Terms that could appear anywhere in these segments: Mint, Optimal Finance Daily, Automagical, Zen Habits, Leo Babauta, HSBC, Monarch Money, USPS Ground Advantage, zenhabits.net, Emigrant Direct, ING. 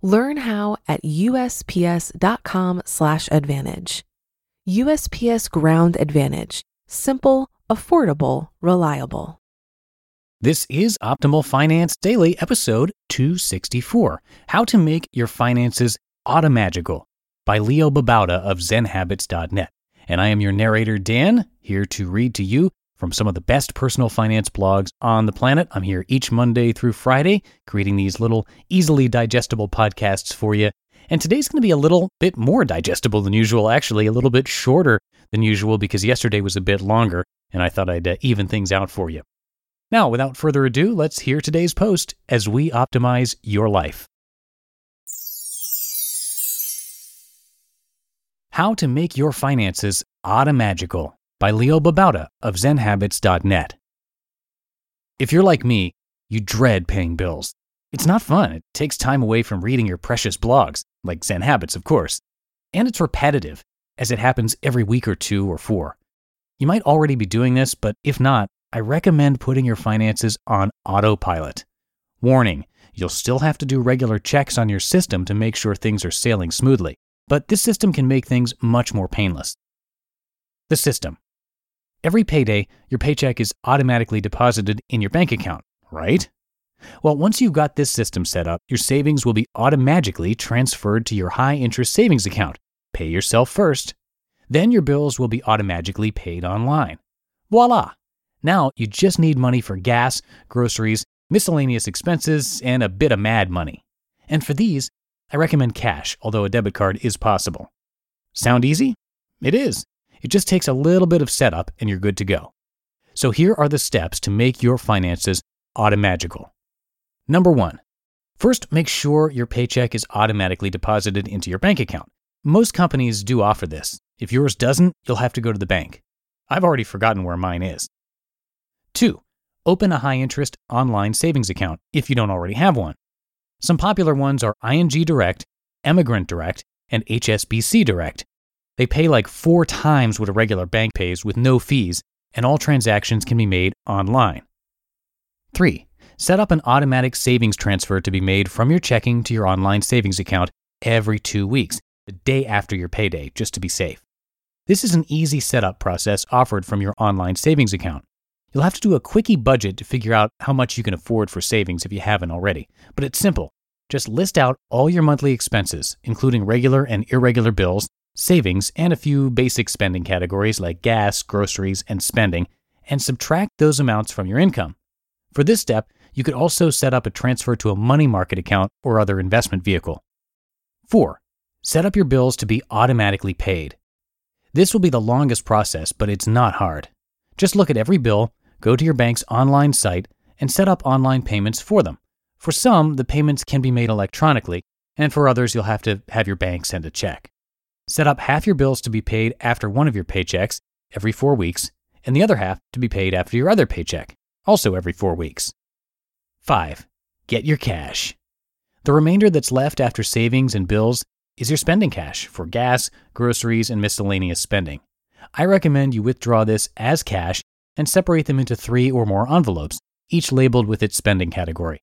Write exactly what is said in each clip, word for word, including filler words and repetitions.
Learn how at U S P S dot com slash advantage. U S P S Ground Advantage. Simple, affordable, reliable. This is Optimal Finance Daily, episode two sixty-four, How to Make Your Finances Automagical, by Leo Babauta of zen habits dot net. And I am your narrator, Dan, here to read to you from some of the best personal finance blogs on the planet. I'm here each Monday through Friday, creating these little easily digestible podcasts for you. And today's going to be a little bit more digestible than usual, actually, a little bit shorter than usual because yesterday was a bit longer, and I thought I'd uh, even things out for you. Now, without further ado, let's hear today's post as we optimize your life. How to Make Your Finances Automagical, by Leo Babauta of zen habits dot net. If you're like me, you dread paying bills. It's not fun. It takes time away from reading your precious blogs, like Zen Habits, of course. And it's repetitive, as it happens every week or two or four. You might already be doing this, but if not, I recommend putting your finances on autopilot. Warning, you'll still have to do regular checks on your system to make sure things are sailing smoothly, but this system can make things much more painless. The system. Every payday, your paycheck is automatically deposited in your bank account, right? Well, once you've got this system set up, your savings will be automatically transferred to your high-interest savings account. Pay yourself first. Then your bills will be automatically paid online. Voila! Now you just need money for gas, groceries, miscellaneous expenses, and a bit of mad money. And for these, I recommend cash, although a debit card is possible. Sound easy? It is. It just takes a little bit of setup and you're good to go. So here are the steps to make your finances automagical. Number one, first, make sure your paycheck is automatically deposited into your bank account. Most companies do offer this. If yours doesn't, you'll have to go to the bank. I've already forgotten where mine is. Two, open a high-interest online savings account if you don't already have one. Some popular ones are I N G Direct, Emigrant Direct, and H S B C Direct. They pay like four times what a regular bank pays with no fees, and all transactions can be made online. Three, set up an automatic savings transfer to be made from your checking to your online savings account every two weeks, the day after your payday, just to be safe. This is an easy setup process offered from your online savings account. You'll have to do a quickie budget to figure out how much you can afford for savings if you haven't already, but it's simple. Just list out all your monthly expenses, including regular and irregular bills, savings, and a few basic spending categories like gas, groceries, and spending, and subtract those amounts from your income. For this step, you could also set up a transfer to a money market account or other investment vehicle. Four, set up your bills to be automatically paid. This will be the longest process, but it's not hard. Just look at every bill, go to your bank's online site, and set up online payments for them. For some, the payments can be made electronically, and for others, you'll have to have your bank send a check. Set up half your bills to be paid after one of your paychecks, every four weeks, and the other half to be paid after your other paycheck, also every four weeks. Five, get your cash. The remainder that's left after savings and bills is your spending cash for gas, groceries, and miscellaneous spending. I recommend you withdraw this as cash and separate them into three or more envelopes, each labeled with its spending category.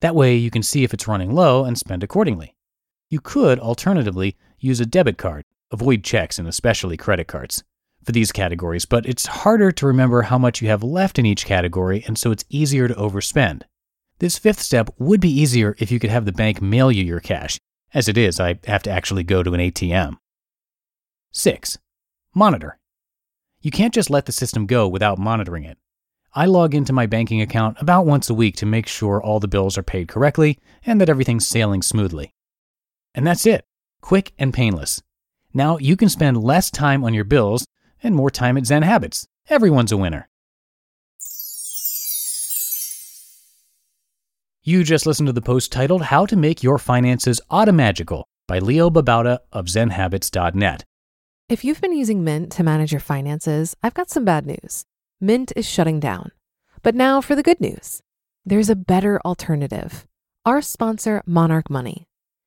That way you can see if it's running low and spend accordingly. You could, alternatively, use a debit card, avoid checks and especially credit cards, for these categories, but it's harder to remember how much you have left in each category, and so it's easier to overspend. This fifth step would be easier if you could have the bank mail you your cash. As it is, I have to actually go to an A T M. Six, monitor. You can't just let the system go without monitoring it. I log into my banking account about once a week to make sure all the bills are paid correctly and that everything's sailing smoothly. And that's it, quick and painless. Now you can spend less time on your bills and more time at Zen Habits. Everyone's a winner. You just listened to the post titled How to Make Your Finances Automagical by Leo Babauta of zen habits dot net. If you've been using Mint to manage your finances, I've got some bad news. Mint is shutting down. But now for the good news. There's a better alternative. Our sponsor, Monarch Money.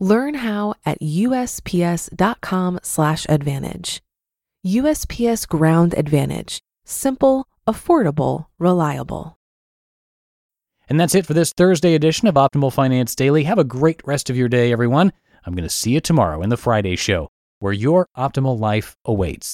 Learn how at U S P S dot com slash advantage. U S P S Ground Advantage. Simple, affordable, reliable. And that's it for this Thursday edition of Optimal Finance Daily. Have a great rest of your day, everyone. I'm going to see you tomorrow in the Friday show, where your optimal life awaits.